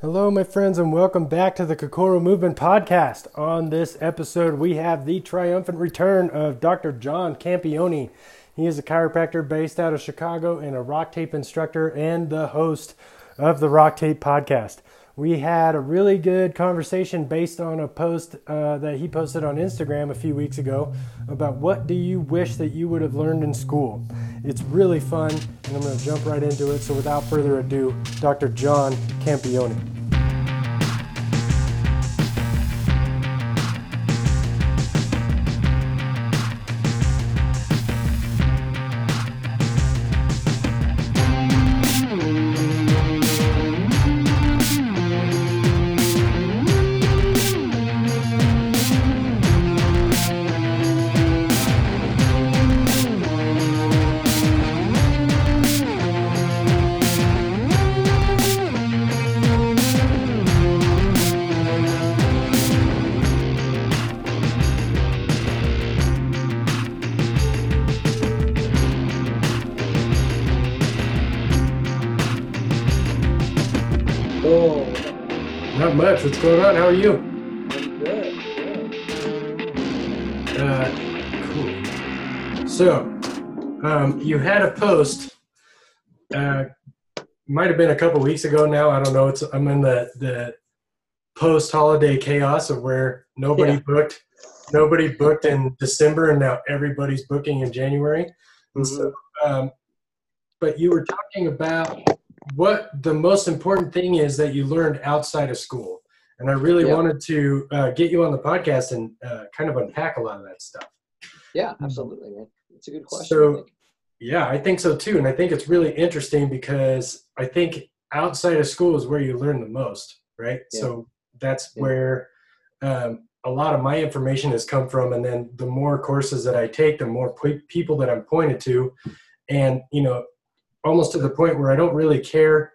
Hello, my friends, and welcome back to the Kokoro Movement Podcast. On this episode, we have the triumphant return of Dr. John Campione. He is a chiropractor based out of Chicago and a RockTape instructor and the host of the RockTape Podcast. We had a really good conversation based on a post that he posted on Instagram a few weeks ago about what do you wish that you would have learned in school. It's really fun, and I'm going to jump right into it. So without further ado, Dr. John Campione. What's going on? How are you? I'm good. Cool. So, you had a post. Might have been a couple weeks ago now. I don't know. I'm in the post-holiday chaos of where nobody booked. Nobody booked in December, and now everybody's booking in January. Mm-hmm. And so, but you were talking about what the most important thing is that you learned outside of school. And I really wanted to get you on the podcast and kind of unpack a lot of that stuff. Yeah, absolutely, man. It's a good question. So, yeah, I think so too. And I think it's really interesting because I think outside of school is where you learn the most, right? Yeah. So that's where a lot of my information has come from. And then the more courses that I take, the more people that I'm pointed to. And, you know, almost to the point where I don't really care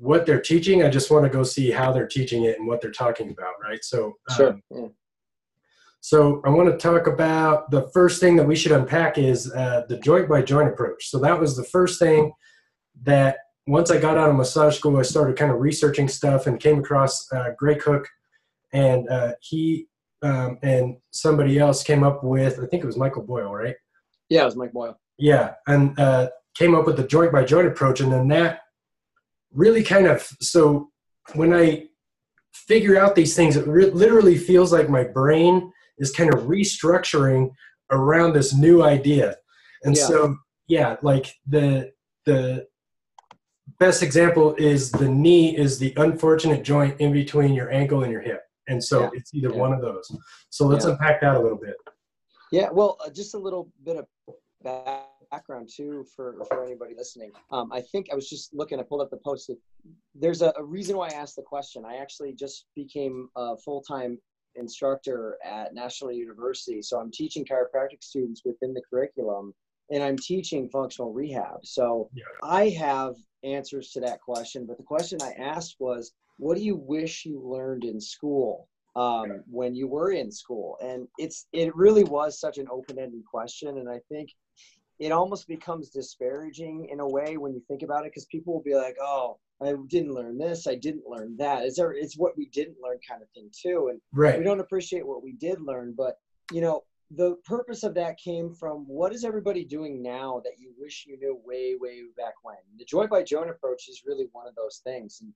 what they're teaching. I just want to go see how they're teaching it and what they're talking about, right? So sure. Yeah. So I want to talk about the first thing that we should unpack is the joint-by-joint approach. So that was the first thing that once I got out of massage school, I started kind of researching stuff and came across Gray Cook, and he and somebody else came up with, I think it was Michael Boyle, right? Yeah, it was Mike Boyle. Yeah, and came up with the joint-by-joint approach, and then that really kind of, so when I figure out these things, it literally feels like my brain is kind of restructuring around this new idea. And so, yeah, like the best example is the knee is the unfortunate joint in between your ankle and your hip. And so it's either one of those. So let's unpack that a little bit. Yeah. Well, just a little bit of background too for anybody listening. I think I was just looking, I pulled up the post. There's a reason why I asked the question. I actually just became a full-time instructor at National University. So I'm teaching chiropractic students within the curriculum, and I'm teaching functional rehab. So I have answers to that question, but the question I asked was, what do you wish you learned in school when you were in school? And it really was such an open-ended question. And I think it almost becomes disparaging in a way when you think about it, because people will be like, oh, I didn't learn this, I didn't learn that. It's what we didn't learn kind of thing too. And we don't appreciate what we did learn. But, you know, the purpose of that came from what is everybody doing now that you wish you knew way, way back when? The joint-by-joint approach is really one of those things. And,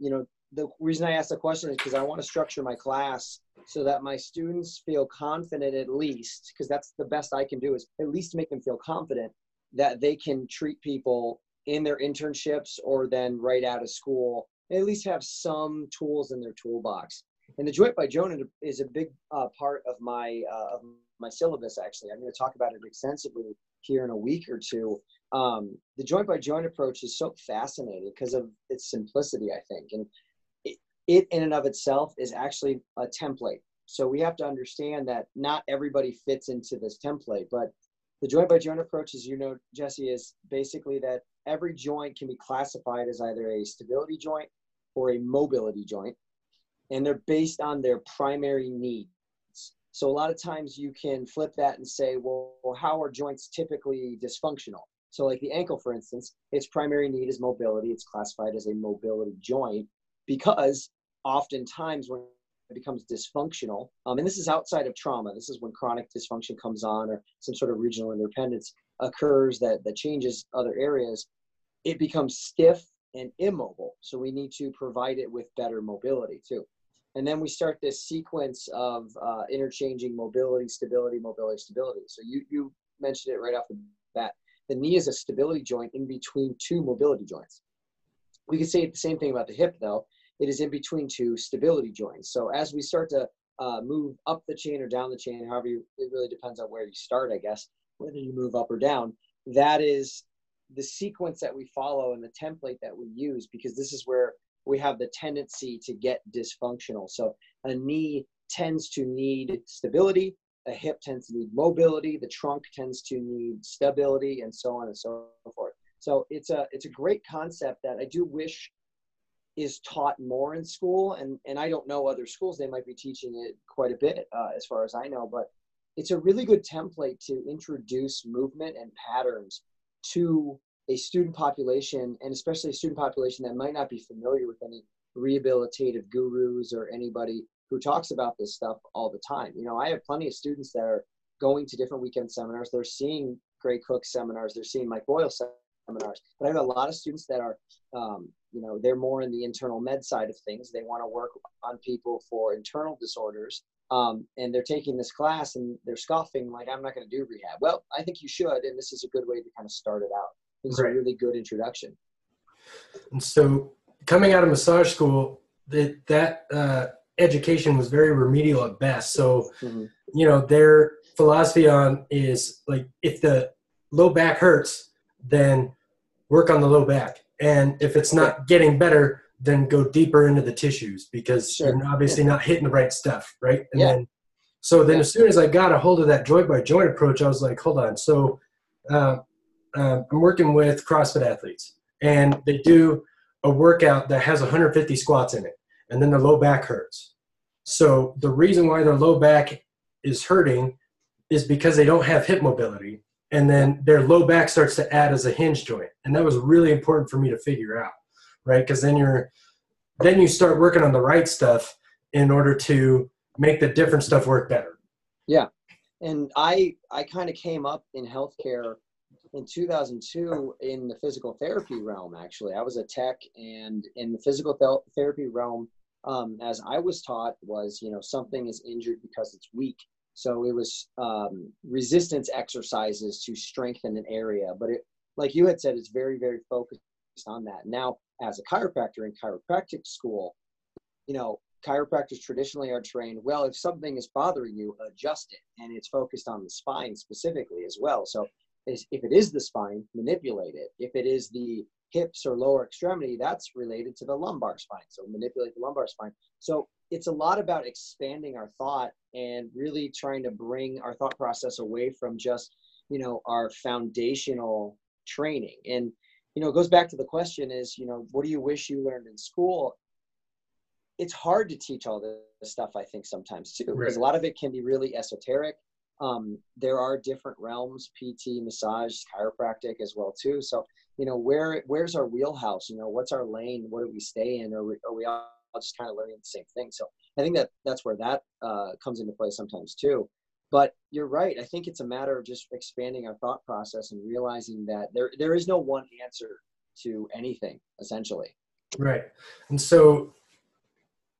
you know, the reason I asked the question is because I want to structure my class so that my students feel confident, at least, because that's the best I can do, is at least make them feel confident that they can treat people in their internships or then right out of school, and at least have some tools in their toolbox. And the joint by joint is a big part of my syllabus, actually. I'm going to talk about it extensively here in a week or two. The joint by joint approach is so fascinating because of its simplicity, I think. And it in and of itself is actually a template. So we have to understand that not everybody fits into this template, but the joint by joint approach, as you know, Jesse, is basically that every joint can be classified as either a stability joint or a mobility joint, and they're based on their primary needs. So a lot of times you can flip that and say, well, how are joints typically dysfunctional? So like the ankle, for instance, its primary need is mobility. It's classified as a mobility joint. because oftentimes when it becomes dysfunctional, and this is outside of trauma, this is when chronic dysfunction comes on or some sort of regional interdependence occurs that changes other areas, it becomes stiff and immobile. So we need to provide it with better mobility too. And then we start this sequence of interchanging mobility, stability, mobility, stability. So you mentioned it right off the bat. The knee is a stability joint in between two mobility joints. We could say the same thing about the hip though. It is in between two stability joints. So as we start to move up the chain or down the chain, however it really depends on where you start, I guess, whether you move up or down, that is the sequence that we follow and the template that we use, because this is where we have the tendency to get dysfunctional. So a knee tends to need stability, a hip tends to need mobility, the trunk tends to need stability, and so on and so forth. So it's a great concept that I do wish is taught more in school, and I don't know other schools, they might be teaching it quite a bit as far as I know, but it's a really good template to introduce movement and patterns to a student population, and especially a student population that might not be familiar with any rehabilitative gurus or anybody who talks about this stuff all the time. You know, I have plenty of students that are going to different weekend seminars. They're seeing Gray Cook seminars. They're seeing Mike Boyle seminars. But I have a lot of students that are, you know, they're more in the internal med side of things. They want to work on people for internal disorders. And they're taking this class and they're scoffing like, I'm not going to do rehab. Well, I think you should. And this is a good way to kind of start it out. It's a really good introduction. And so coming out of massage school, that education was very remedial at best. So, you know, their philosophy on is like, if the low back hurts, then work on the low back. And if it's not getting better, then go deeper into the tissues, because you're obviously not hitting the right stuff. Right. And then as soon as I got a hold of that joint by joint approach, I was like, hold on. So, I'm working with CrossFit athletes, and they do a workout that has 150 squats in it, and then their low back hurts. So the reason why their low back is hurting is because they don't have hip mobility, and then their low back starts to add as a hinge joint. And that was really important for me to figure out, right? Because then you start working on the right stuff in order to make the different stuff work better. Yeah. And I kind of came up in healthcare in 2002 in the physical therapy realm. Actually, I was a tech, and in the physical therapy realm, as I was taught, was, you know, something is injured because it's weak. So it was resistance exercises to strengthen an area. But it, like you had said, it's very, very focused on that. Now, as a chiropractor in chiropractic school, you know, chiropractors traditionally are trained, well, if something is bothering you, adjust it. And it's focused on the spine specifically as well. So if it is the spine, manipulate it. If it is the hips or lower extremity, that's related to the lumbar spine. So manipulate the lumbar spine. So it's a lot about expanding our thought and really trying to bring our thought process away from just, you know, our foundational training. And, you know, it goes back to the question is, you know, what do you wish you learned in school? It's hard to teach all this stuff, I think, sometimes too, because a lot of it can be really esoteric. There are different realms, PT, massage, chiropractic as well too. So, you know, where's our wheelhouse? You know, what's our lane? What do we stay in? Are we all just kind of learning the same thing? So I think that's where that comes into play sometimes too. But you're right. I think it's a matter of just expanding our thought process and realizing that there is no one answer to anything, essentially. Right. And so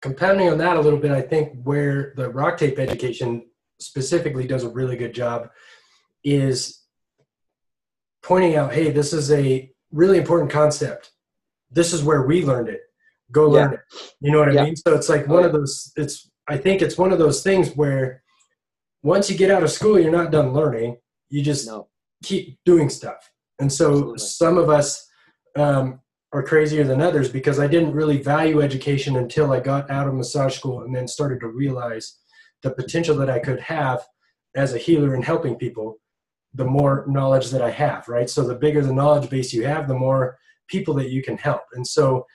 compounding on that a little bit, I think where the RockTape education specifically does a really good job is pointing out, hey, this is a really important concept. This is where we learned it. Go learn it. You know what I mean? So it's like one of those, I think it's one of those things where once you get out of school, you're not done learning. You just keep doing stuff. And so some of us are crazier than others, because I didn't really value education until I got out of massage school and then started to realize the potential that I could have as a healer in helping people, the more knowledge that I have, right? So the bigger the knowledge base you have, the more people that you can help. And so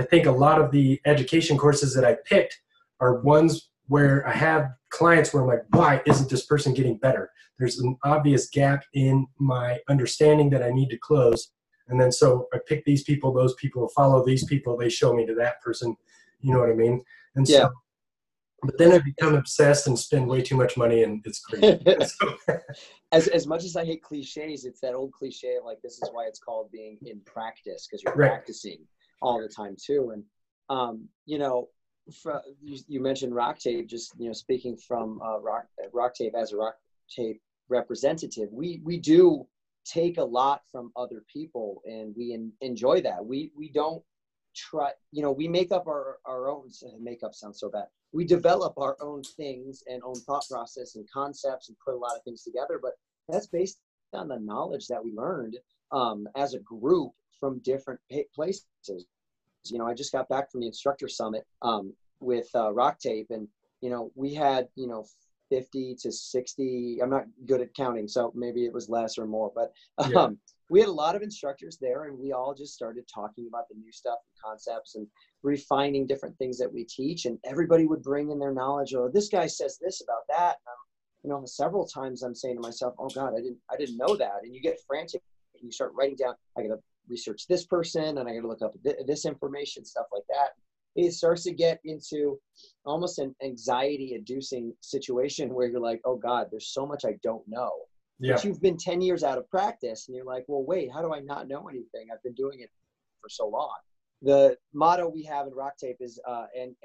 I think a lot of the education courses that I picked are ones where I have clients where I'm like, why isn't this person getting better? There's an obvious gap in my understanding that I need to close. And then so I pick these people, those people follow these people, they show me to that person. You know what I mean? And so, but then I become obsessed and spend way too much money, and it's crazy. As much as I hate cliches, it's that old cliche of like, this is why it's called being in practice, because you're practicing all the time too. And, you know, you mentioned RockTape, just, you know, speaking from RockTape as a RockTape representative, we do take a lot from other people, and we enjoy that. We don't try, you know, we make up our own, makeup sounds so bad. We develop our own things and own thought process and concepts and put a lot of things together, but that's based on the knowledge that we learned as a group from different places. You know, I just got back from the instructor summit with RockTape, and, you know, we had, you know, 50 to 60, I'm not good at counting, so maybe it was less or more, but we had a lot of instructors there, and we all just started talking about the new stuff and concepts and refining different things that we teach, and everybody would bring in their knowledge. Oh, this guy says this about that. And you know, several times I'm saying to myself, oh God, I didn't know that. And you get frantic and you start writing down, I got to research this person, and I got to look up this information, stuff like that. It starts to get into almost an anxiety-inducing situation where you're like, oh God, there's so much I don't know. Yeah. But you've been 10 years out of practice, and you're like, well, wait, how do I not know anything? I've been doing it for so long. The motto we have in RockTape is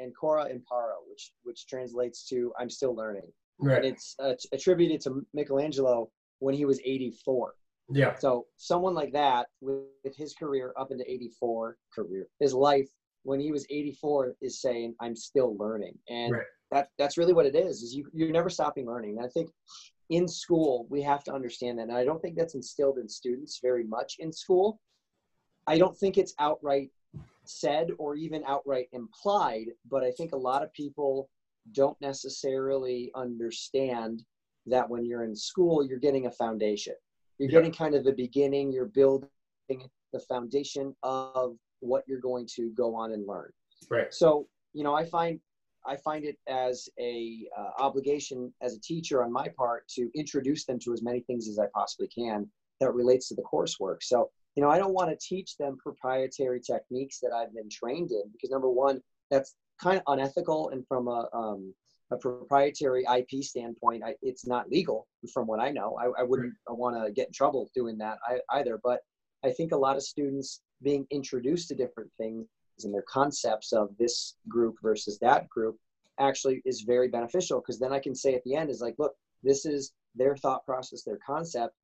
ancora imparo, which translates to I'm still learning. Right. And it's attributed to Michelangelo when he was 84. Yeah. So someone like that with his career up into 84, his life, when he was 84, is saying, I'm still learning. And that's really what it is you're never stopping learning. And I think in school, we have to understand that. And I don't think that's instilled in students very much in school. I don't think it's outright said or even outright implied, but I think a lot of people don't necessarily understand that when you're in school, you're getting a foundation. You're getting kind of the beginning, you're building the foundation of what you're going to go on and learn. Right. So, you know, I find it as a obligation as a teacher on my part to introduce them to as many things as I possibly can that relates to the coursework. So, you know, I don't want to teach them proprietary techniques that I've been trained in, because number one, that's kind of unethical. And from a proprietary IP standpoint, it's not legal from what I know. I wouldn't want to get in trouble doing that either. But I think a lot of students being introduced to different things and their concepts of this group versus that group actually is very beneficial, because then I can say at the end is like, look, this is their thought process, their concept.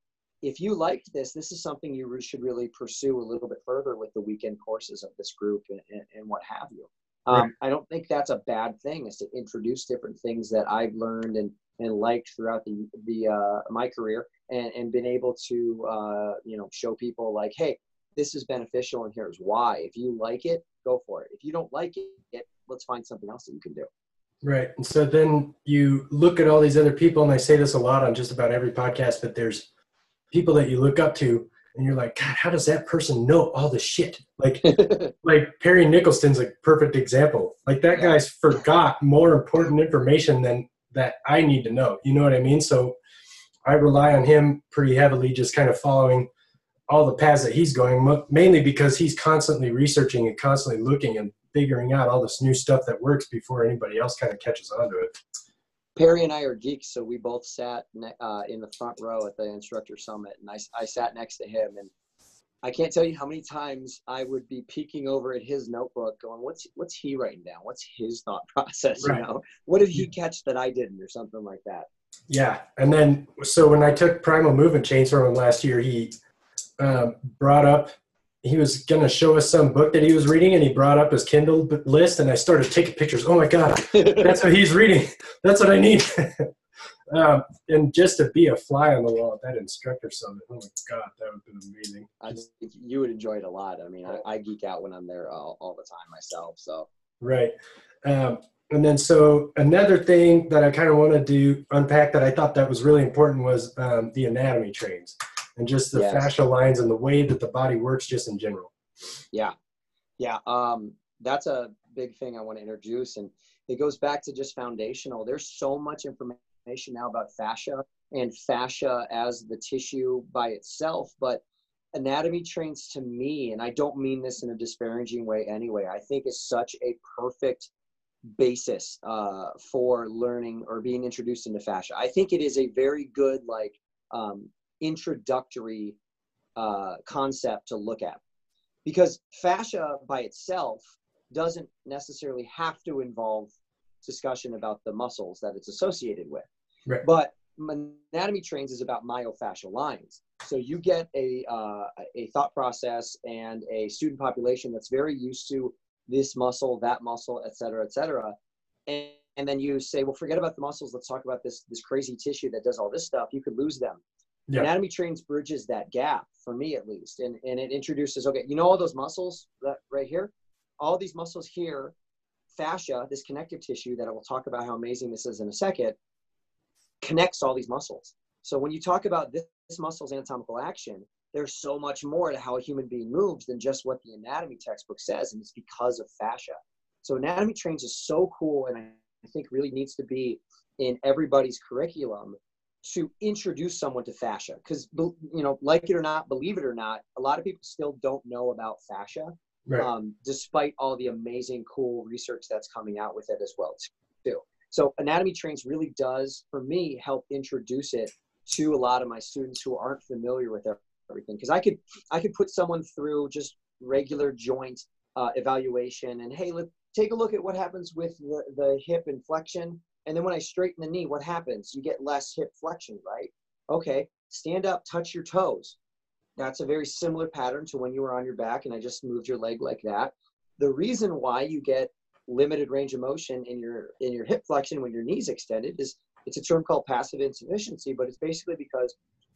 If you liked this, this is something you should really pursue a little bit further with the weekend courses of this group and what have you. I don't think that's a bad thing, is to introduce different things that I've learned and liked throughout my career and been able to, you know, show people like, hey, this is beneficial and here's why. If you like it, go for it. If you don't like it, let's find something else that you can do. Right. And so then you look at all these other people, and I say this a lot on just about every podcast, but there's people that you look up to and you're like, God, how does that person know all the shit? Like, like Perry Nicholson's a perfect example. Like that guy's forgot more important information than that I need to know. You know what I mean? So I rely on him pretty heavily, just kind of following all the paths that he's going, mainly because he's constantly researching and constantly looking and figuring out all this new stuff that works before anybody else kind of catches on to it. Perry and I are geeks, so we both sat in the front row at the instructor summit, and I sat next to him, and I can't tell you how many times I would be peeking over at his notebook going, what's he writing down? What's his thought process? Right. You know? What did he catch that I didn't, or something like that? Yeah. And then, so when I took Primal Movement Chainsawing last year, he brought up, he was going to show us some book that he was reading, and he brought up his Kindle list, and I started taking pictures. Oh my God, that's what he's reading. That's what I need. And just to be a fly on the wall at that instructor summit, oh my God, that would have been amazing. You would enjoy it a lot. I mean, I geek out when I'm there all the time myself. So right. And then so another thing that I kind of wanted to unpack that I thought that was really important was the anatomy trains. And just the fascial lines and the way that the body works just in general. Yeah. Yeah. That's a big thing I want to introduce. And it goes back to just foundational. There's so much information now about fascia and fascia as the tissue by itself. But Anatomy Trains to me, and I don't mean this in a disparaging way anyway, I think is such a perfect basis for learning or being introduced into fascia. I think it is a very good, like, introductory concept to look at, because fascia by itself doesn't necessarily have to involve discussion about the muscles that it's associated with. Right. But Anatomy Trains is about myofascial lines. So you get a thought process and a student population that's very used to this muscle, that muscle, et cetera, and then you say, well, forget about the muscles. Let's talk about this crazy tissue that does all this stuff. You could lose them. Yeah. Anatomy Trains bridges that gap, for me at least, and it introduces, okay, you know all those muscles that, right here? All these muscles here, fascia, this connective tissue that I will talk about how amazing this is in a second, connects all these muscles. So when you talk about this muscle's anatomical action, there's so much more to how a human being moves than just what the anatomy textbook says, and it's because of fascia. So Anatomy Trains is so cool, and I think really needs to be in everybody's curriculum to introduce someone to fascia, because, you know, like it or not, believe it or not, a lot of people still don't know about fascia, right. Despite all the amazing, cool research that's coming out with it as well, too. So Anatomy Trains really does, for me, help introduce it to a lot of my students who aren't familiar with everything. Because I could put someone through just regular joint evaluation and, hey, let's take a look at what happens with the hip and flexion. And then when I straighten the knee, what happens? You get less hip flexion, right? Okay, stand up, touch your toes. That's a very similar pattern to when you were on your back and I just moved your leg like that. The reason why you get limited range of motion in your hip flexion when your knee's extended is, it's a term called passive insufficiency, but it's basically because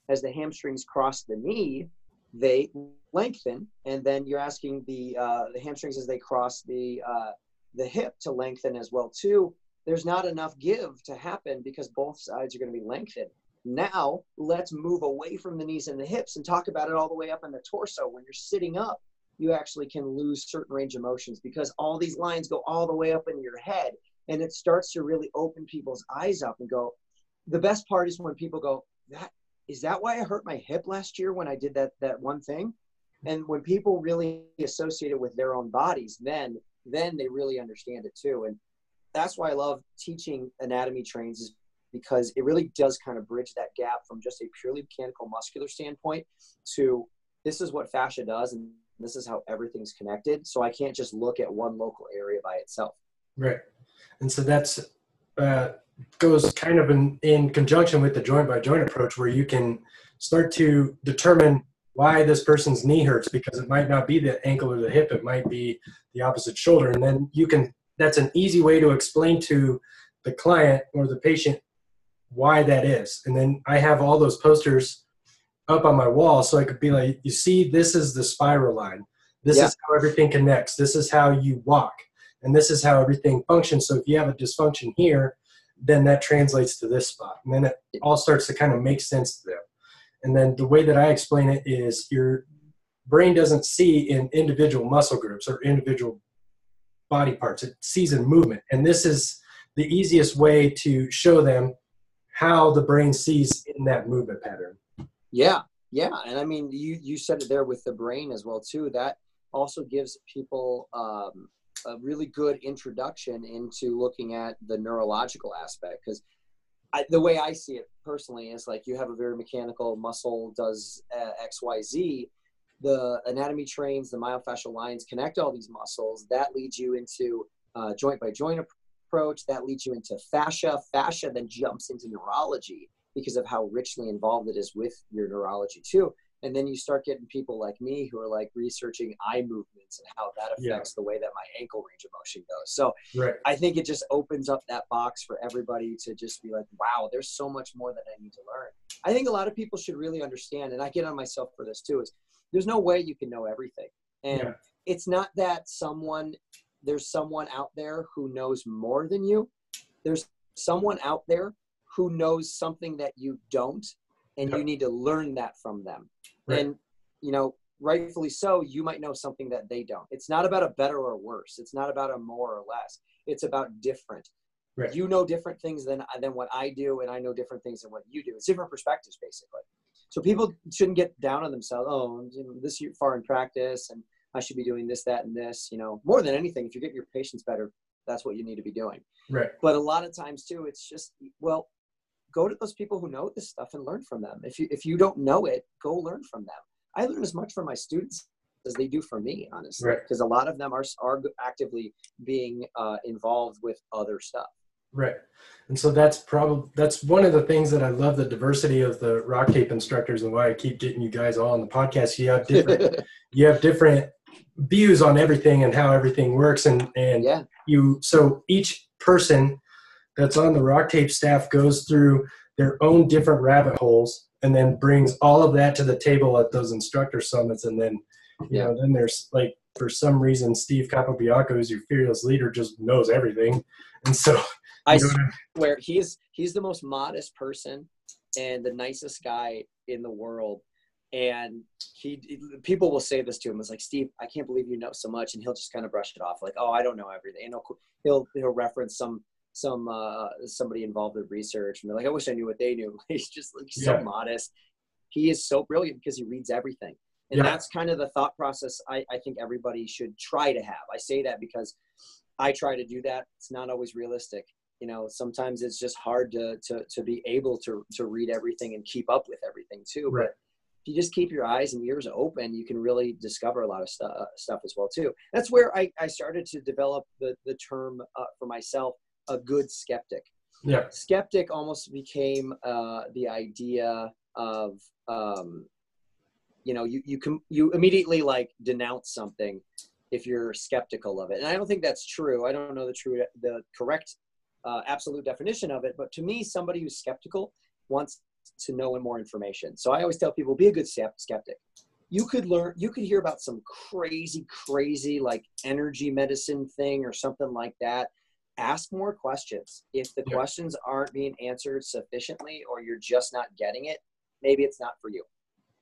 as the hamstrings cross the knee, they lengthen, and then you're asking the hamstrings as they cross the hip to lengthen as well too. There's not enough give to happen because both sides are going to be lengthened. Now, let's move away from the knees and the hips and talk about it all the way up in the torso. When you're sitting up, you actually can lose certain range of motions because all these lines go all the way up in your head, and it starts to really open people's eyes up and go, the best part is when people go, is that why I hurt my hip last year when I did that one thing? And when people really associate it with their own bodies, then they really understand it too. And that's why I love teaching Anatomy Trains, is because it really does kind of bridge that gap from just a purely mechanical muscular standpoint to, this is what fascia does and this is how everything's connected. So I can't just look at one local area by itself. Right. And so that's goes kind of in conjunction with the joint by joint approach, where you can start to determine why this person's knee hurts, because it might not be the ankle or the hip. It might be the opposite shoulder. And then that's an easy way to explain to the client or the patient why that is. And then I have all those posters up on my wall, so I could be like, you see, this is the spiral line. This is how everything connects. This is how you walk. And this is how everything functions. So if you have a dysfunction here, then that translates to this spot. And then it all starts to kind of make sense to them. And then the way that I explain it is, your brain doesn't see in individual muscle groups or individual body parts. It sees in movement. And this is the easiest way to show them how the brain sees in that movement pattern. Yeah. Yeah. And I mean, you said it there with the brain as well too. That also gives people a really good introduction into looking at the neurological aspect. Because the way I see it personally is, like, you have a very mechanical muscle does X, Y, Z. The Anatomy Trains, the myofascial lines connect all these muscles. That leads you into joint by joint approach. That leads you into fascia. Fascia then jumps into neurology because of how richly involved it is with your neurology too. And then you start getting people like me who are, like, researching eye movements and how that affects the way that my ankle range of motion goes. So I think it just opens up that box for everybody to just be like, wow, there's so much more that I need to learn. I think a lot of people should really understand, and I get on myself for this too, is there's no way you can know everything. And it's not that there's someone out there who knows more than you. There's someone out there who knows something that you don't, and you need to learn that from them. Right. And, you know, rightfully so, you might know something that they don't. It's not about a better or worse. It's not about a more or less. It's about different. Right. You know different things than what I do, and I know different things than what you do. It's different perspectives, basically. So people shouldn't get down on themselves. Oh, I'm this far in practice and I should be doing this, that, and this, you know. More than anything, if you get your patients better, that's what you need to be doing. Right. But a lot of times too, it's just, well, go to those people who know this stuff and learn from them. If you don't know it, go learn from them. I learn as much from my students as they do for me, honestly, because a lot of them are actively being involved with other stuff. Right. And so that's one of the things that I love, the diversity of the RockTape instructors, and why I keep getting you guys all on the podcast. You have different views on everything and how everything works. So each person that's on the RockTape staff goes through their own different rabbit holes and then brings all of that to the table at those instructor summits. And then, then there's like, for some reason, Steve Capobianco, who's your fearless leader, just knows everything. And so I swear he's the most modest person and the nicest guy in the world. And people will say this to him. It's like, Steve, I can't believe you know so much. And he'll just kind of brush it off. Like, oh, I don't know everything. And he'll reference somebody involved in research. And they're like, I wish I knew what they knew. He's just like so modest. He is so brilliant because he reads everything. And that's kind of the thought process I think everybody should try to have. I say that because I try to do that. It's not always realistic. You know, sometimes it's just hard to be able to read everything and keep up with everything too. Right. But if you just keep your eyes and ears open, you can really discover a lot of stuff as well too. That's where I started to develop the term for myself, a good skeptic. Yeah. Skeptic almost became the idea of, you immediately like denounce something if you're skeptical of it. And I don't think that's true. I don't know the correct absolute definition of it, but to me, somebody who's skeptical wants to know and more information. So I always tell people, be a good skeptic. You could hear about some crazy, like energy medicine thing or something like that. Ask more questions. If the questions aren't being answered sufficiently, or you're just not getting it, maybe it's not for you.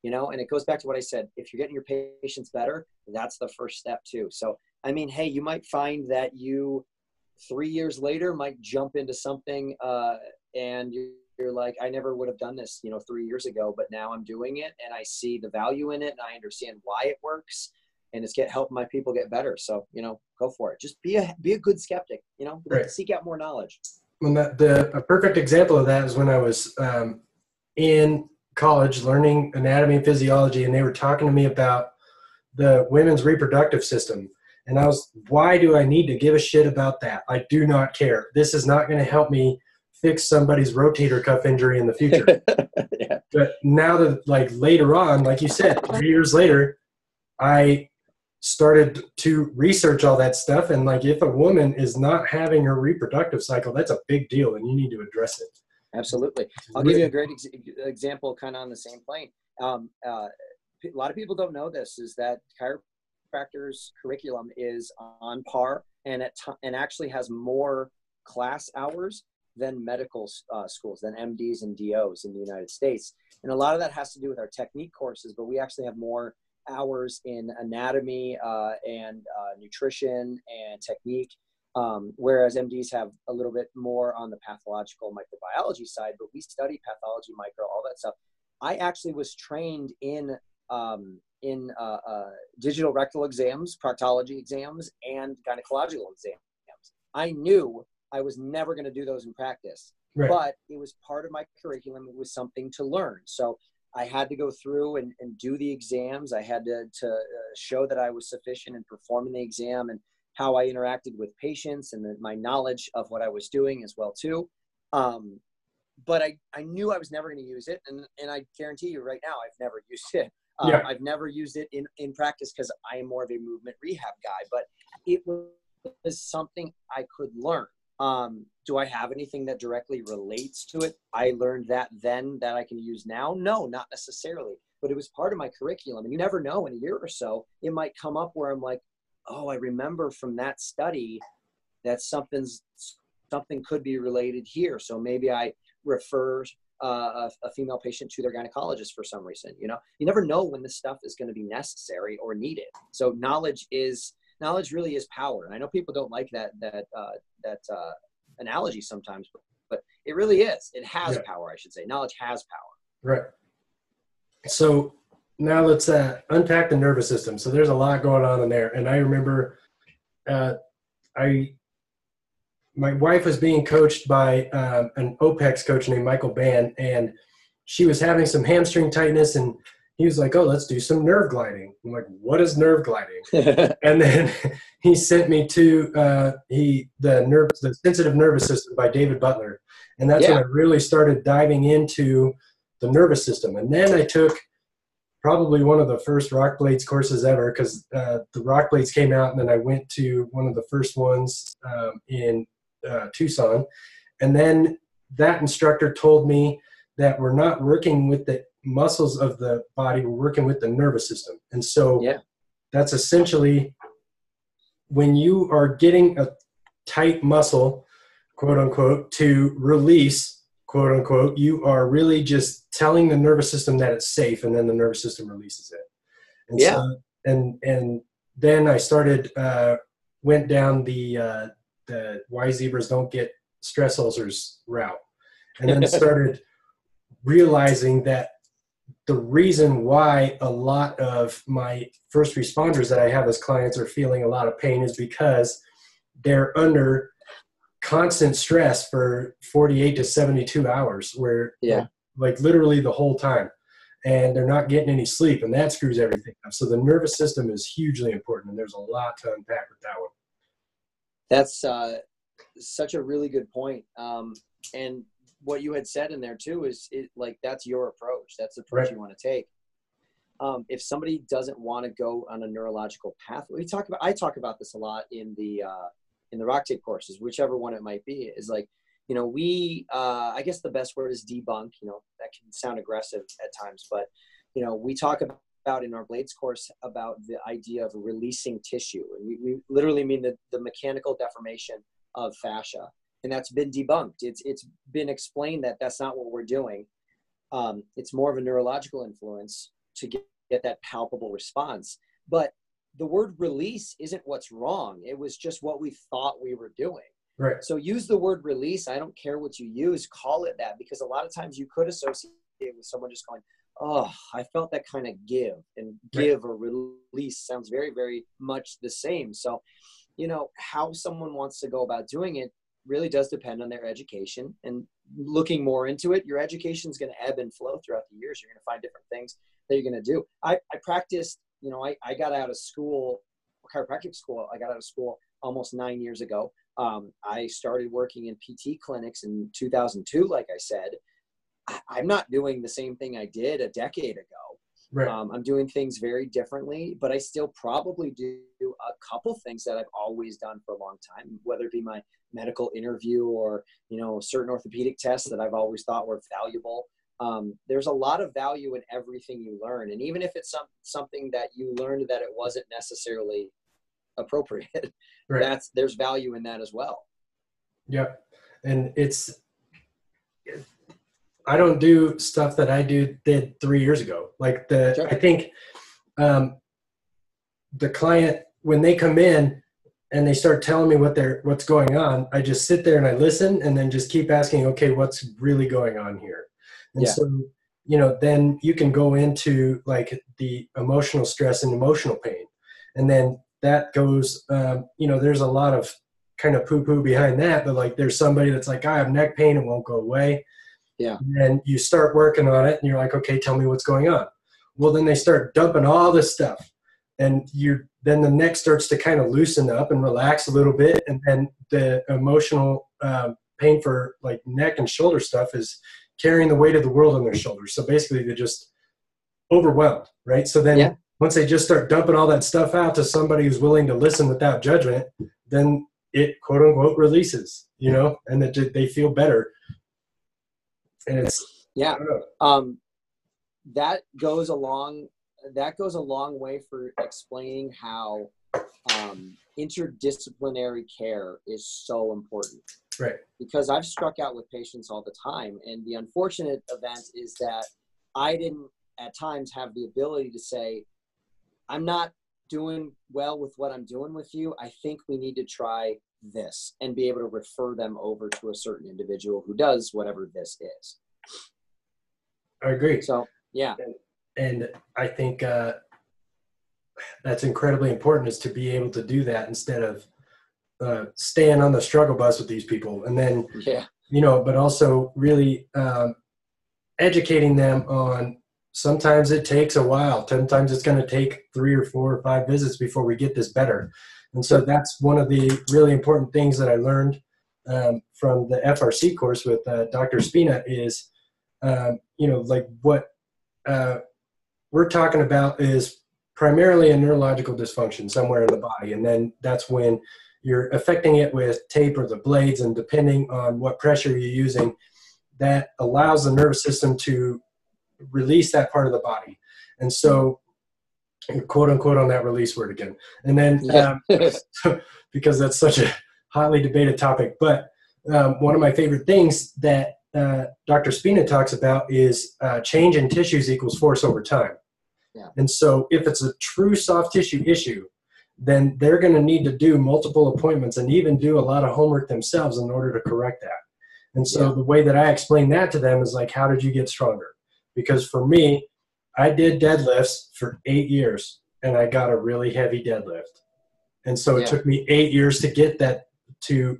You know, and it goes back to what I said. If you're getting your patients better, that's the first step too. So, I mean, hey, you might find that you 3 years later might jump into something and you're like, I never would have done this, 3 years ago, but now I'm doing it and I see the value in it and I understand why it works and it's helping my people get better. So, go for it. Just be a good skeptic, seek out more knowledge. Well, a perfect example of that is when I was in college learning anatomy and physiology, and they were talking to me about the women's reproductive system. And I was, why do I need to give a shit about that? I do not care. This is not going to help me fix somebody's rotator cuff injury in the future. But now that later on, like you said, 3 years later, I started to research all that stuff. And if a woman is not having her reproductive cycle, that's a big deal and you need to address it. Absolutely. I'll give you a great example kind of on the same plane. A lot of people don't know this, is that chiropractors' curriculum is on par and actually has more class hours than medical schools, than MDs and DOs in the United States. And a lot of that has to do with our technique courses, but we actually have more hours in anatomy and nutrition and technique. Whereas MDs have a little bit more on the pathological microbiology side, but we study pathology, micro, all that stuff. I actually was trained in digital rectal exams, proctology exams, and gynecological exams. I knew I was never going to do those in practice, but it was part of my curriculum. It was something to learn. So I had to go through and do the exams. I had to show that I was sufficient in performing the exam and how I interacted with patients and my knowledge of what I was doing as well too. But I knew I was never going to use it. And I guarantee you right now, I've never used it. I've never used it in practice because I am more of a movement rehab guy, but it was something I could learn. Do I have anything that directly relates to it? I learned that then that I can use now? No, not necessarily, but it was part of my curriculum. And you never know, in a year or so, it might come up where I'm like, oh, I remember from that study that something could be related here. So maybe I refer a female patient to their gynecologist for some reason. You never know when this stuff is going to be necessary or needed. So knowledge really is power. And I know people don't like that analogy sometimes, but it really is. It has power, I should say. Knowledge has power. Right. So now let's unpack the nervous system. So there's a lot going on in there. And I remember my wife was being coached by an OPEX coach named Michael Band, and she was having some hamstring tightness, and he was like, oh, let's do some nerve gliding. I'm like, what is nerve gliding? And then he sent me to the Sensitive Nervous System by David Butler. And that's when I really started diving into the nervous system. And then I took probably one of the first Rock Blades courses ever, because the Rock Blades came out, and then I went to one of the first ones in Tucson. And then that instructor told me that we're not working with the muscles of the body, we're working with the nervous system. And so that's essentially when you are getting a tight muscle, quote unquote, to release, quote unquote, you are really just telling the nervous system that it's safe, and then the nervous system releases it. And so, and then I started, went down the why zebras don't get stress ulcers route, and then started realizing that the reason why a lot of my first responders that I have as clients are feeling a lot of pain is because they're under constant stress for 48 to 72 hours, where like literally the whole time, and they're not getting any sleep, and that screws everything up. So the nervous system is hugely important, and there's a lot to unpack with that one. That's such a really good point. And what you had said in there too is that's your approach. That's the approach you want to take. If somebody doesn't want to go on a neurological path, I talk about this a lot in the RockTape courses, whichever one it might be, is I guess the best word is debunk. That can sound aggressive at times, but we talk about in our Blades course about the idea of releasing tissue. And we literally mean the mechanical deformation of fascia. And that's been debunked. It's been explained that that's not what we're doing. It's more of a neurological influence to get that palpable response. But the word release isn't what's wrong. It was just what we thought we were doing. Right. So use the word release. I don't care what you use. Call it that, because a lot of times you could associate it with someone just going, oh, I felt that kind of give. And give or release sounds very, very much the same. So, how someone wants to go about doing it really does depend on their education, and looking more into it, your education is going to ebb and flow throughout the years. You're going to find different things that you're going to do. I practiced, I got out of school, chiropractic school. I got out of school almost 9 years ago. I started working in PT clinics in 2002. Like I said, I'm not doing the same thing I did a decade ago. Right. I'm doing things very differently, but I still probably do a couple things that I've always done for a long time, whether it be my medical interview or, certain orthopedic tests that I've always thought were valuable. There's a lot of value in everything you learn. And even if it's something that you learned that it wasn't necessarily appropriate, right, there's value in that as well. Yep. And I don't do stuff that I did 3 years ago. I think the client, when they come in and they start telling me what's going on, I just sit there and I listen, and then just keep asking, okay, what's really going on here? And so, then you can go into the emotional stress and emotional pain. And then that goes, there's a lot of kind of poo-poo behind that, but there's somebody that's I have neck pain, it won't go away. Yeah. And you start working on it, and you're like, okay, tell me what's going on. Well, then they start dumping all this stuff, and then the neck starts to kind of loosen up and relax a little bit. And then the emotional pain for neck and shoulder stuff is carrying the weight of the world on their shoulders. So basically they're just overwhelmed. Right. So then once they just start dumping all that stuff out to somebody who's willing to listen without judgment, then it quote unquote releases, and that they feel better. And it's that goes a long way for explaining how interdisciplinary care is so important. Right. Because I've struck out with patients all the time, and the unfortunate event is that I didn't at times have the ability to say, I'm not doing well with what I'm doing with you. I think we need to try this, and be able to refer them over to a certain individual who does whatever this is. I agree. So, yeah. And I think that's incredibly important, is to be able to do that instead of staying on the struggle bus with these people. And then, you know, but also really educating them on, sometimes it takes a while. Sometimes it's going to take 3 or 4 or 5 visits before we get this better. And so that's one of the really important things that I learned from the FRC course with Dr. Spina is, you know, like what we're talking about is primarily a neurological dysfunction somewhere in the body. And then that's when you're affecting it with tape or the blades, and depending on what pressure you're using, that allows the nervous system to release that part of the body. And so, quote unquote, on that release word again. And then, because that's such a hotly debated topic, but one of my favorite things that Dr. Spina talks about is change in tissues equals force over time. Yeah. And so if it's a true soft tissue issue, then they're going to need to do multiple appointments and even do a lot of homework themselves in order to correct that. And so the way that I explain that to them is like, how did you get stronger? Because for me, I did deadlifts for 8 years and I got a really heavy deadlift. And so it took me 8 years to get that, to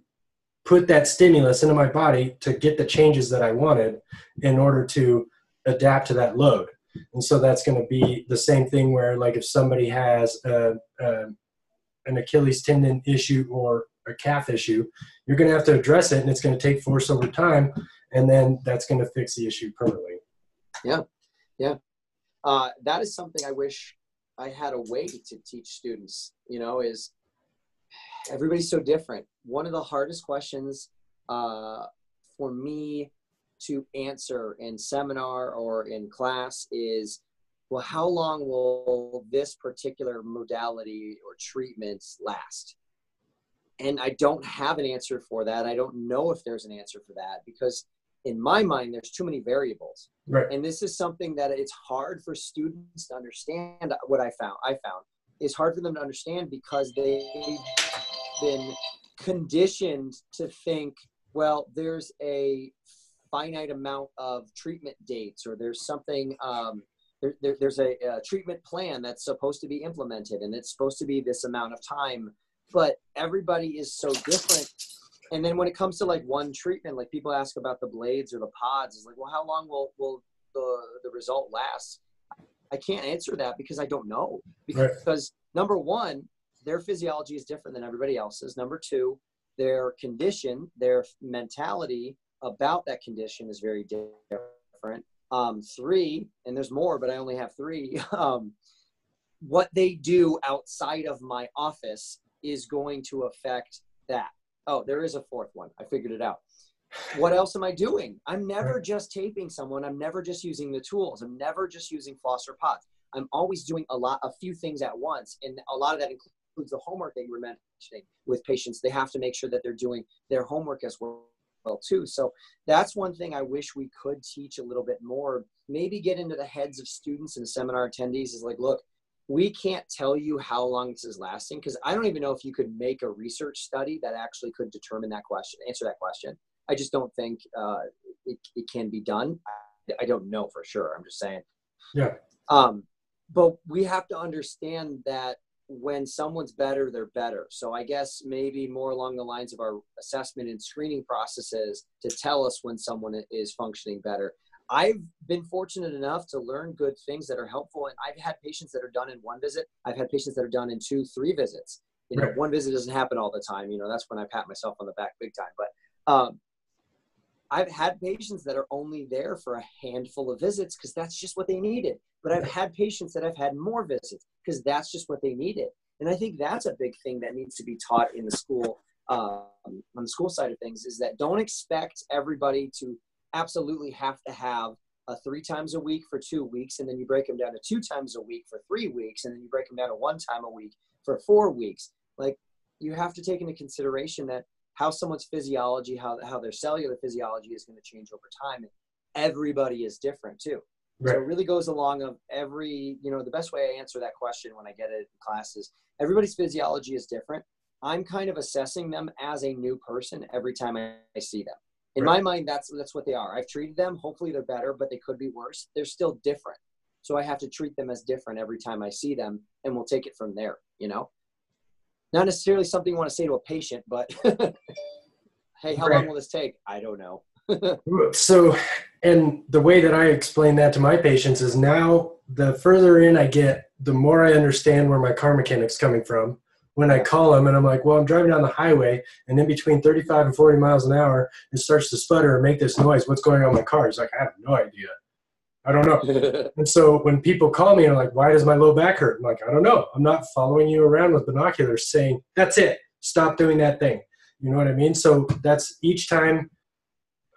put that stimulus into my body to get the changes that I wanted in order to adapt to that load. And so that's going to be the same thing where, like, if somebody has an Achilles tendon issue or a calf issue, you're going to have to address it, and it's going to take force over time. And then that's going to fix the issue permanently. Yeah. Yeah. That is something I wish I had a way to teach students, you know, is everybody's so different. One of the hardest questions for me to answer in seminar or in class is, well, how long will this particular modality or treatments last? And I don't have an answer for that. I don't know if there's an answer for that, because in my mind, there's too many variables. Right. And this is something that it's hard for students to understand. What I found it's hard for them to understand, because they've been conditioned to think, well, there's a finite amount of treatment dates, or there's something, there's a treatment plan that's supposed to be implemented, and it's supposed to be this amount of time. But everybody is so different. And then when it comes to like one treatment, like people ask about the blades or the pods, it's like, well, how long will the result last? I can't answer that, because I don't know. Because number one, their physiology is different than everybody else's. Number two, their condition, their mentality about that condition is very different. Three, and there's more, but I only have three. What they do outside of my office is going to affect that. Oh, there is a fourth one. I figured it out. What else am I doing? I'm never just taping someone. I'm never just using the tools. I'm never just using floss or pods. I'm always doing a few things at once. And a lot of that includes the homework that you were mentioning with patients. They have to make sure that they're doing their homework as well too. So that's one thing I wish we could teach a little bit more, maybe get into the heads of students and seminar attendees, is like, look, we can't tell you how long this is lasting, because I don't even know if you could make a research study that actually could determine that question, answer that question. I just don't think it can be done. I don't know for sure. I'm just saying. Yeah. But we have to understand that when someone's better, they're better. So I guess maybe more along the lines of our assessment and screening processes to tell us when someone is functioning better. I've been fortunate enough to learn good things that are helpful. And I've had patients that are done in one visit. I've had patients that are done in 2, 3 visits. You know, one visit doesn't happen all the time. You know, that's when I pat myself on the back big time. But I've had patients that are only there for a handful of visits because that's just what they needed. But I've had patients that have had more visits because that's just what they needed. And I think that's a big thing that needs to be taught in the school, on the school side of things, is that don't expect everybody to absolutely have to have a 3 times a week for 2 weeks, and then you break them down to 2 times a week for 3 weeks, and then you break them down to 1 time a week for 4 weeks. Like, you have to take into consideration that how someone's physiology, how their cellular physiology is going to change over time. And everybody is different too. Right. So it really goes along of every, you know, the best way I answer that question when I get it in class is everybody's physiology is different. I'm kind of assessing them as a new person every time I see them. In my mind, that's what they are. I've treated them. Hopefully they're better, but they could be worse. They're still different. So I have to treat them as different every time I see them, and we'll take it from there, you know? Not necessarily something you want to say to a patient, but hey, how long will this take? I don't know. So, and the way that I explain that to my patients is now the further in I get, the more I understand where my car mechanic's coming from. When I call them and I'm like, well, I'm driving down the highway and in between 35 and 40 miles an hour, it starts to sputter and make this noise. What's going on in my car? It's like, I have no idea. I don't know. And so when people call me and are like, why does my low back hurt? I'm like, I don't know. I'm not following you around with binoculars saying, that's it. Stop doing that thing. You know what I mean? So that's each time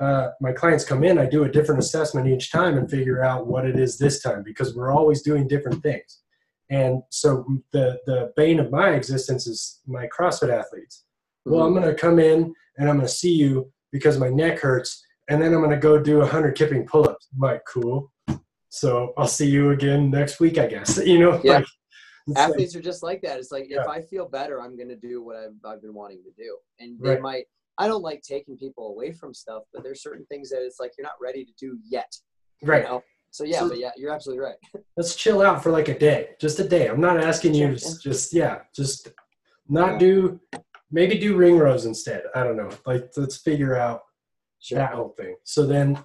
my clients come in, I do a different assessment each time and figure out what it is this time, because we're always doing different things. And so the bane of my existence is my CrossFit athletes. Well, I'm going to come in and I'm going to see you because my neck hurts, and then I'm going to go do 100 kipping pull-ups. I'm like, cool. So I'll see you again next week, I guess. You know, yeah. Like, athletes are just like that. It's like, if I feel better, I'm going to do what I've been wanting to do. And they might, I don't like taking people away from stuff, but there's certain things that it's like, you're not ready to do yet. Right. You know? So yeah, but yeah, you're absolutely right. Let's chill out for like a day, just a day. I'm not asking you to just not do, maybe do ring rows instead. I don't know. Like, let's figure out that whole thing. So then,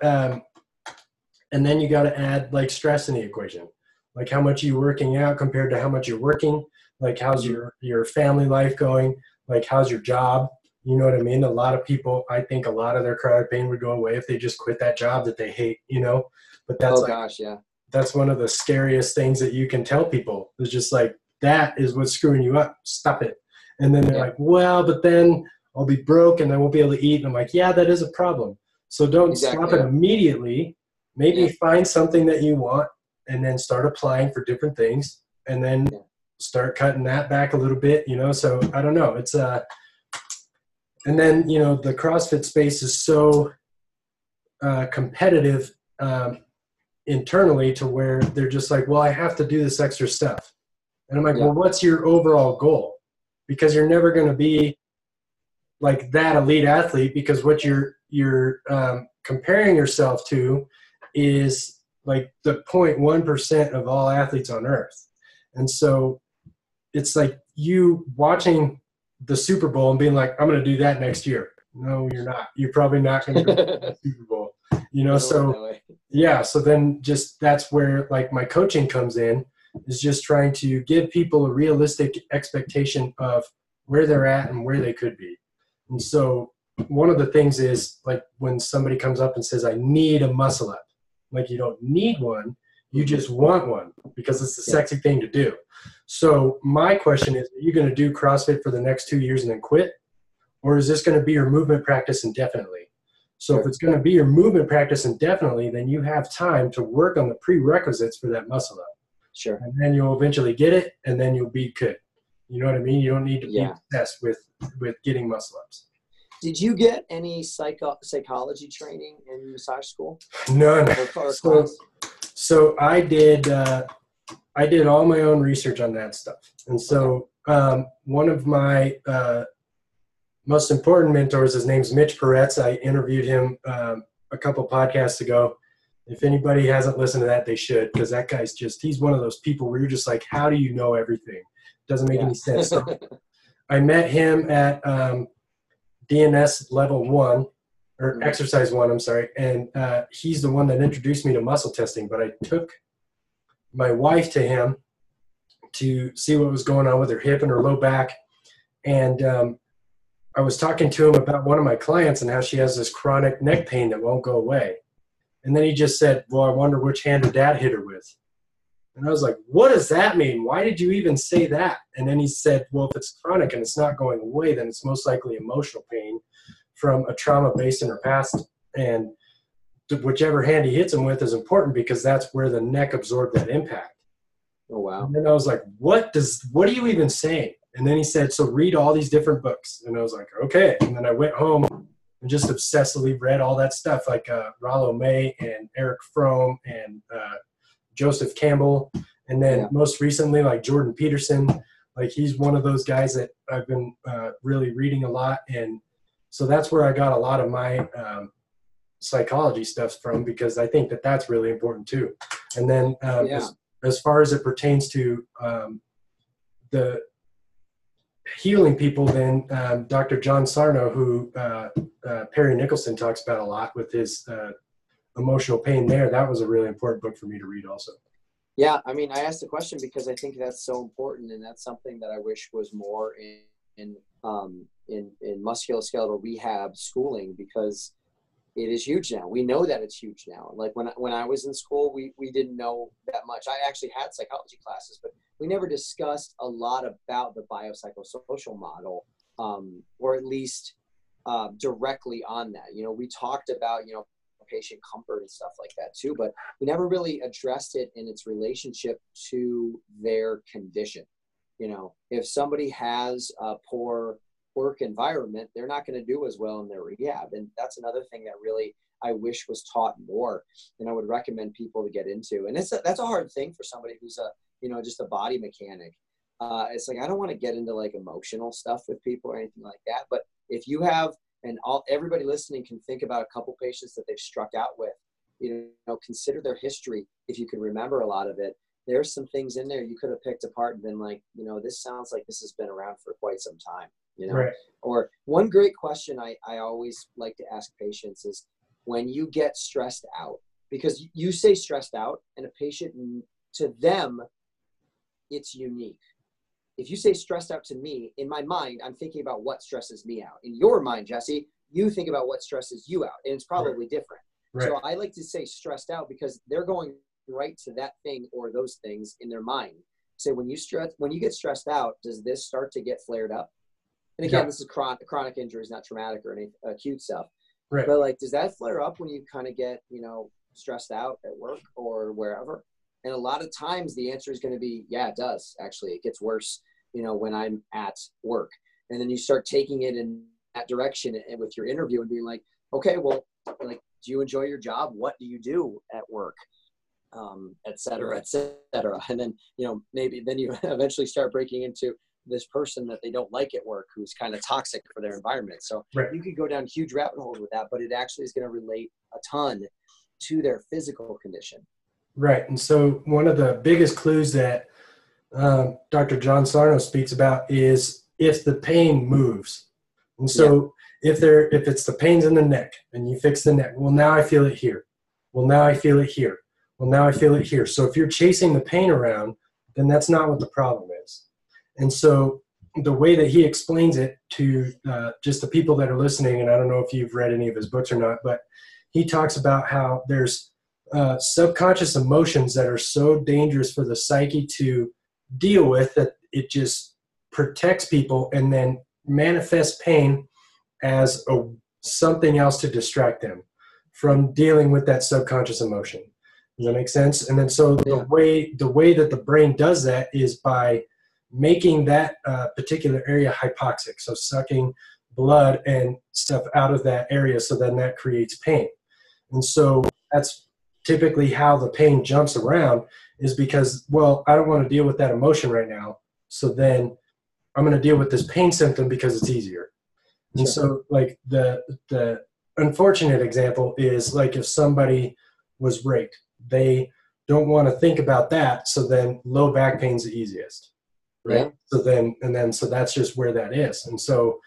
and then you got to add like stress in the equation, like how much you're working out compared to how much you're working, like how's your family life going? Like how's your job? You know what I mean? A lot of people, I think a lot of their chronic pain would go away if they just quit that job that they hate, you know? But that's that's one of the scariest things that you can tell people. It's just like, that is what's screwing you up. Stop it. And then they're like, well, but then I'll be broke and I won't be able to eat. And I'm like, yeah, that is a problem. So don't stop it immediately. Maybe find something that you want and then start applying for different things and then start cutting that back a little bit, you know? So I don't know. It's and then, you know, the CrossFit space is so competitive internally to where they're just like, well, I have to do this extra stuff. And I'm like, well, what's your overall goal? Because you're never going to be like that elite athlete, because what you're comparing yourself to is like the 0.1% of all athletes on earth. And so it's like you watching the Super Bowl and being like, I'm going to do that next year. No, you're not. You're probably not going to go to the Super Bowl, you know? So yeah. So then just, that's where like my coaching comes in, is just trying to give people a realistic expectation of where they're at and where they could be. And so one of the things is like when somebody comes up and says, I need a muscle up, like you don't need one. You just want one because it's the sexy thing to do. So my question is, are you going to do CrossFit for the next 2 years and then quit? Or is this going to be your movement practice indefinitely? So if it's going to be your movement practice indefinitely, then you have time to work on the prerequisites for that muscle up. Sure. And then you'll eventually get it, and then you'll be good. You know what I mean? You don't need to be obsessed with getting muscle ups. Did you get any psychology training in massage school? None. Or class? So I did all my own research on that stuff. And so one of my most important mentors, his name's Mitch Peretz. I interviewed him a couple podcasts ago. If anybody hasn't listened to that, they should, because that guy's just, he's one of those people where you're just like, how do you know everything? It doesn't make any sense. So I met him at DNS level 1. Or exercise 1, I'm sorry. And he's the one that introduced me to muscle testing, but I took my wife to him to see what was going on with her hip and her low back. And I was talking to him about one of my clients and how she has this chronic neck pain that won't go away. And then he just said, well, I wonder which hand her dad hit her with. And I was like, what does that mean? Why did you even say that? And then he said, well, if it's chronic and it's not going away, then it's most likely emotional pain from a trauma based in her past, and whichever hand he hits him with is important because that's where the neck absorbed that impact. Oh, wow. And then I was like, what are you even saying? And then he said, so read all these different books. And I was like, okay. And then I went home and just obsessively read all that stuff, like Rollo May and Eric Fromm and Joseph Campbell. And then most recently, like Jordan Peterson, like he's one of those guys that I've been really reading a lot. And so that's where I got a lot of my psychology stuff from, because I think that that's really important too. And then as far as it pertains to the healing people, then Dr. John Sarno, who Perry Nicholson talks about a lot with his emotional pain there, that was a really important book for me to read also. Yeah, I mean, I asked the question because I think that's so important, and that's something that I wish was more in musculoskeletal rehab schooling, because it is huge now. We know that it's huge now. Like when I was in school, we didn't know that much. I actually had psychology classes, but we never discussed a lot about the biopsychosocial model, or at least directly on that. You know, we talked about, you know, patient comfort and stuff like that too, but we never really addressed it in its relationship to their condition. You know, if somebody has a poor work environment, they're not going to do as well in their rehab. And that's another thing that really I wish was taught more, and I would recommend people to get into. And that's a hard thing for somebody who's a, you know, just a body mechanic. It's like, I don't want to get into like emotional stuff with people or anything like that. But if you have, and everybody listening can think about a couple patients that they've struck out with, you know, consider their history. If you can remember a lot of it, there's some things in there you could have picked apart and been like, you know, this sounds like this has been around for quite some time, you know? Right. Or one great question I always like to ask patients is, when you get stressed out, because you say stressed out, and a patient, to them, it's unique. If you say stressed out to me, in my mind, I'm thinking about what stresses me out. In your mind, Jesse, you think about what stresses you out, and it's probably different. Right. So I like to say stressed out because they're going right to that thing or those things in their mind. So when you get stressed out, does this start to get flared up? And again, this is chronic injuries, not traumatic or any acute stuff. Right. But like, does that flare up when you kind of get, you know, stressed out at work or wherever? And a lot of times the answer is going to be, yeah, it does. Actually, it gets worse, you know, when I'm at work. And then you start taking it in that direction and with your interview and being like, okay, well, like, do you enjoy your job? What do you do at work? Et cetera, et cetera. And then, you know, maybe then you eventually start breaking into this person that they don't like at work, who's kind of toxic for their environment. So you could go down huge rabbit holes with that, but it actually is going to relate a ton to their physical condition. Right. And so one of the biggest clues that Dr. John Sarno speaks about is if the pain moves. And so if it's the pains in the neck and you fix the neck, well, now I feel it here. Well, now I feel it here. Well, now I feel it here. So if you're chasing the pain around, then that's not what the problem is. And so the way that he explains it to just the people that are listening, and I don't know if you've read any of his books or not, but he talks about how there's subconscious emotions that are so dangerous for the psyche to deal with that it just protects people and then manifests pain as something else to distract them from dealing with that subconscious emotion. Does that make sense? And then so the way that the brain does that is by making that particular area hypoxic, so sucking blood and stuff out of that area, so then that creates pain. And so that's typically how the pain jumps around, is because, well, I don't want to deal with that emotion right now, so then I'm going to deal with this pain symptom because it's easier. And so like the unfortunate example is like if somebody was raped, they don't want to think about that, so then low back pain's the easiest, right? So that's just where that is. And so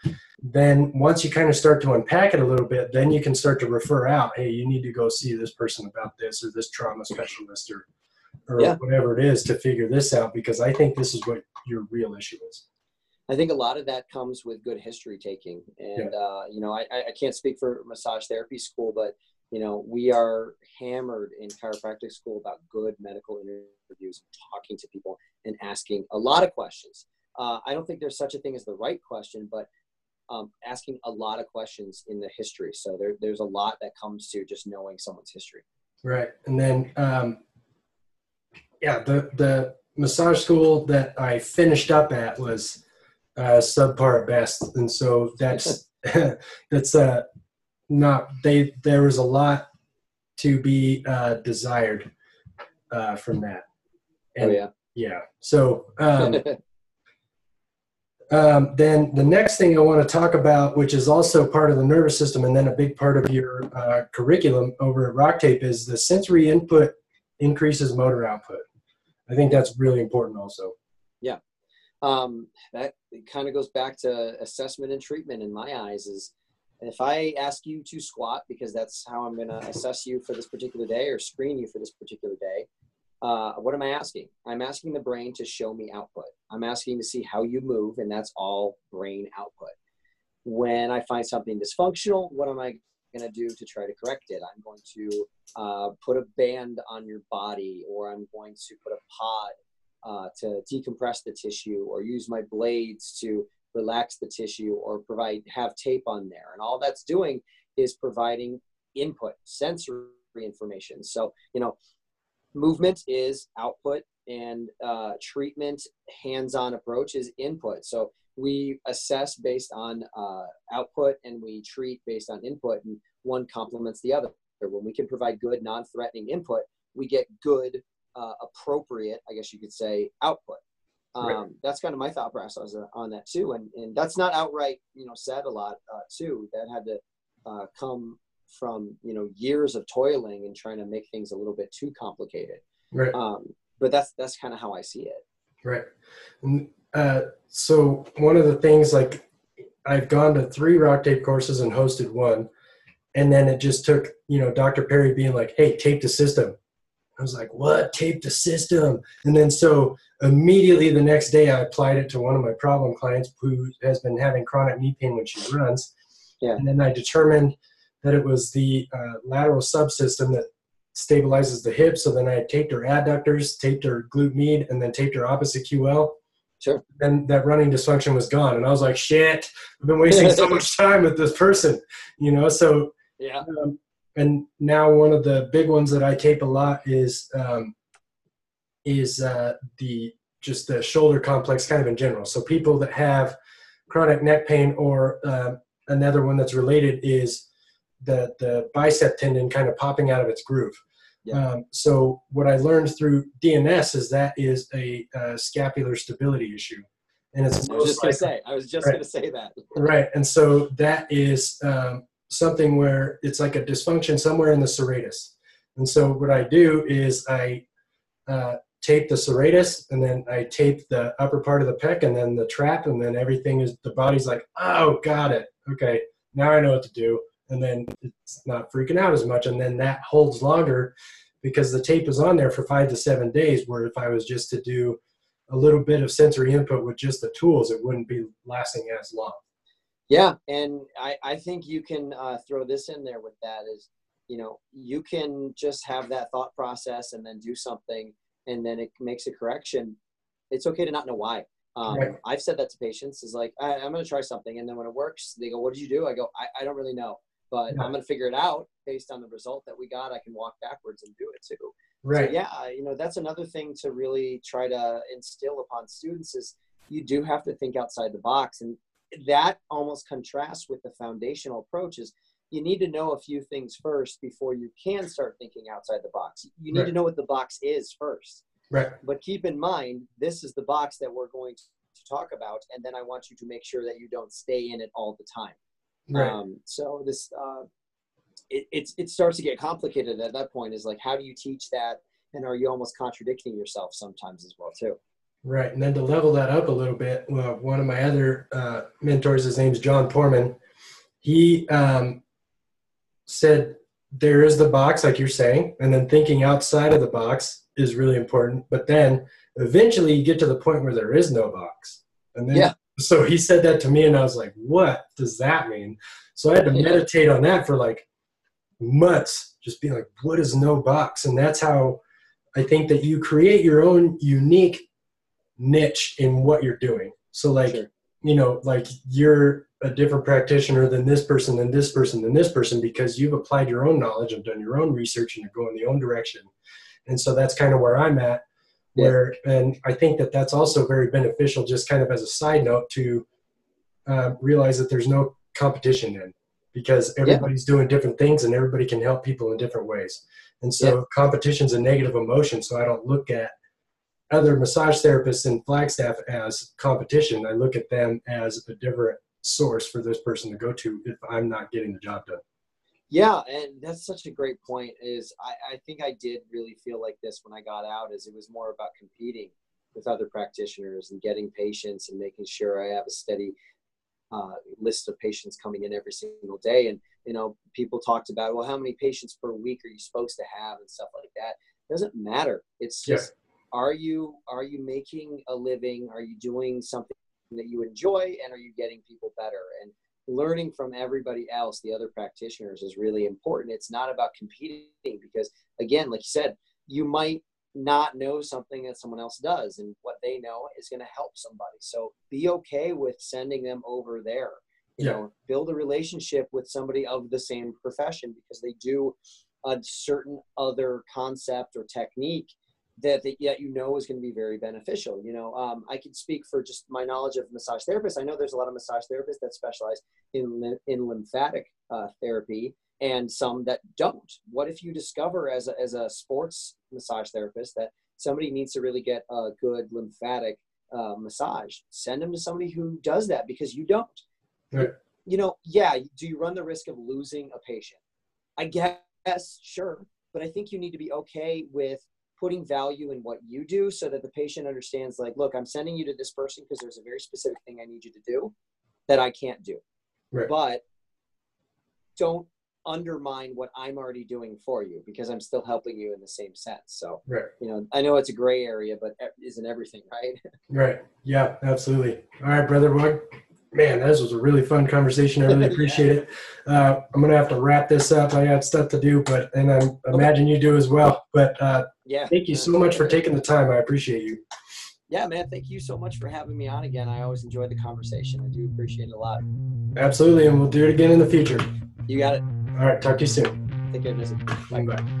then once you kind of start to unpack it a little bit, then you can start to refer out, hey, you need to go see this person about this, or this trauma specialist, or whatever it is, to figure this out, because I think this is what your real issue is. I think a lot of that comes with good history taking. And, you know, I can't speak for massage therapy school, but, you know, we are hammered in chiropractic school about good medical interviews, talking to people and asking a lot of questions. I don't think there's such a thing as the right question, but asking a lot of questions in the history. So there's a lot that comes to just knowing someone's history. Right. And then, the massage school that I finished up at was subpar at best. And so that's not, there was a lot to be desired from that. And, So Then the next thing I want to talk about, which is also part of the nervous system and then a big part of your curriculum over at RockTape, is the sensory input increases motor output. I think that's really important also. Yeah. That kind of goes back to assessment and treatment in my eyes is, if I ask you to squat because that's how I'm going to assess you for this particular day or screen you for this particular day, what am I asking? I'm asking the brain to show me output. I'm asking to see how you move, and that's all brain output. When I find something dysfunctional, what am I going to do to try to correct it? I'm going to put a band on your body, or I'm going to put a pod to decompress the tissue, or use my blades to relax the tissue, or have tape on there. And all that's doing is providing input, sensory information. So, you know, movement is output, and treatment, hands-on approach, is input. So we assess based on output, and we treat based on input, and one complements the other. When we can provide good, non-threatening input, we get good, appropriate, I guess you could say, output. Right. That's kind of my thought process on that too. And that's not outright, you know, said a lot too. That had to come from, you know, years of toiling and trying to make things a little bit too complicated. Right. But that's kind of how I see it. Right. So one of the things, like, I've gone to 3 RockTape courses and hosted one. And then it just took, you know, Dr. Perry being like, "Hey, tape the system." I was like, "What? Tape the system?" And then so immediately the next day I applied it to one of my problem clients who has been having chronic knee pain when she runs. Yeah. And then I determined that it was the lateral subsystem that stabilizes the hip. So then I taped her adductors, taped her glute med, and then taped her opposite QL. Sure. And that running dysfunction was gone. And I was like, shit, I've been wasting so much time with this person, you know? So yeah. And now one of the big ones that I tape a lot is just the shoulder complex kind of in general. So people that have chronic neck pain, or another one that's related is the bicep tendon kind of popping out of its groove. Yeah. So what I learned through DNS is that is a scapular stability issue. And it's I was just going to say that. Right. And so that is something where it's like a dysfunction somewhere in the serratus. And so what I do is I tape the serratus, and then I tape the upper part of the pec, and then the trap, and then everything is, the body's like, "Oh, got it. Okay, now I know what to do." And then it's not freaking out as much. And then that holds longer because the tape is on there for 5 to 7 days, where if I was just to do a little bit of sensory input with just the tools, it wouldn't be lasting as long. Yeah, and I think you can throw this in there with that is, you know, you can just have that thought process and then do something, and then it makes a correction. It's okay to not know why. Right. I've said that to patients, is like, I'm going to try something. And then when it works, they go, "What did you do?" I go, I don't really know, but yeah, I'm going to figure it out based on the result that we got. I can walk backwards and do it too. Right. So yeah, you know, that's another thing to really try to instill upon students is you do have to think outside the box. And that almost contrasts with the foundational approaches. You need to know a few things first before you can start thinking outside the box. You need right. to know what the box is first. Right. But keep in mind, this is the box that we're going to talk about, and then I want you to make sure that you don't stay in it all the time. Right. So this, it starts to get complicated at that point. Is like, how do you teach that, and are you almost contradicting yourself sometimes as well too? Right, and then to level that up a little bit, well, one of my other mentors, his name's John Porman, he said there is the box, like you're saying, and then thinking outside of the box is really important. But then eventually you get to the point where there is no box. And then, yeah. So he said that to me, and I was like, what does that mean? So I had to meditate on that for like months, just being like, what is no box? And that's how I think that you create your own unique niche in what you're doing. So like, sure, you know, like you're a different practitioner than this person, than this person, than this person, because you've applied your own knowledge and done your own research, and you're going the own direction. And so that's kind of where I'm at, where, yeah, and I think that that's also very beneficial, just kind of as a side note, to realize that there's no competition then, because everybody's yeah. doing different things, and everybody can help people in different ways. And so yeah. competition's a negative emotion. So I don't look at other massage therapists in Flagstaff as competition. I look at them as a different source for this person to go to if I'm not getting the job done. Yeah, and that's such a great point. Is I think I did really feel like this when I got out, is it was more about competing with other practitioners and getting patients and making sure I have a steady list of patients coming in every single day. And, you know, people talked about, well, how many patients per week are you supposed to have and stuff like that. It doesn't matter. It's just, yeah. Are you making a living? Are you doing something that you enjoy, and are you getting people better? And learning from everybody else, the other practitioners, is really important. It's not about competing, because again, like you said, you might not know something that someone else does, and what they know is going to help somebody. So be okay with sending them over there, you know, build a relationship with somebody of the same profession, because they do a certain other concept or technique that you know is going to be very beneficial. You know, I can speak for just my knowledge of massage therapists. I know there's a lot of massage therapists that specialize in lymphatic therapy, and some that don't. What if you discover as a sports massage therapist that somebody needs to really get a good lymphatic massage? Send them to somebody who does that, because you don't. Right. You know, yeah, do you run the risk of losing a patient? I guess, sure. But I think you need to be okay with putting value in what you do, so that the patient understands, like, look, I'm sending you to this person because there's a very specific thing I need you to do that I can't do. Right. But don't undermine what I'm already doing for you, because I'm still helping you in the same sense. So, right. You know, I know it's a gray area, but isn't everything, right? Right. Yeah, absolutely. All right, brother. Well, man, this was a really fun conversation. I really appreciate it. I'm going to have to wrap this up. I got stuff to do, and I imagine you do as well, but, thank you so much for taking the time. I appreciate you. Yeah, man. Thank you so much for having me on again. I always enjoyed the conversation. I do appreciate it a lot. Absolutely. And we'll do it again in the future. You got it. All right. Talk to you soon. Take care, Jesse. Bye. Bye.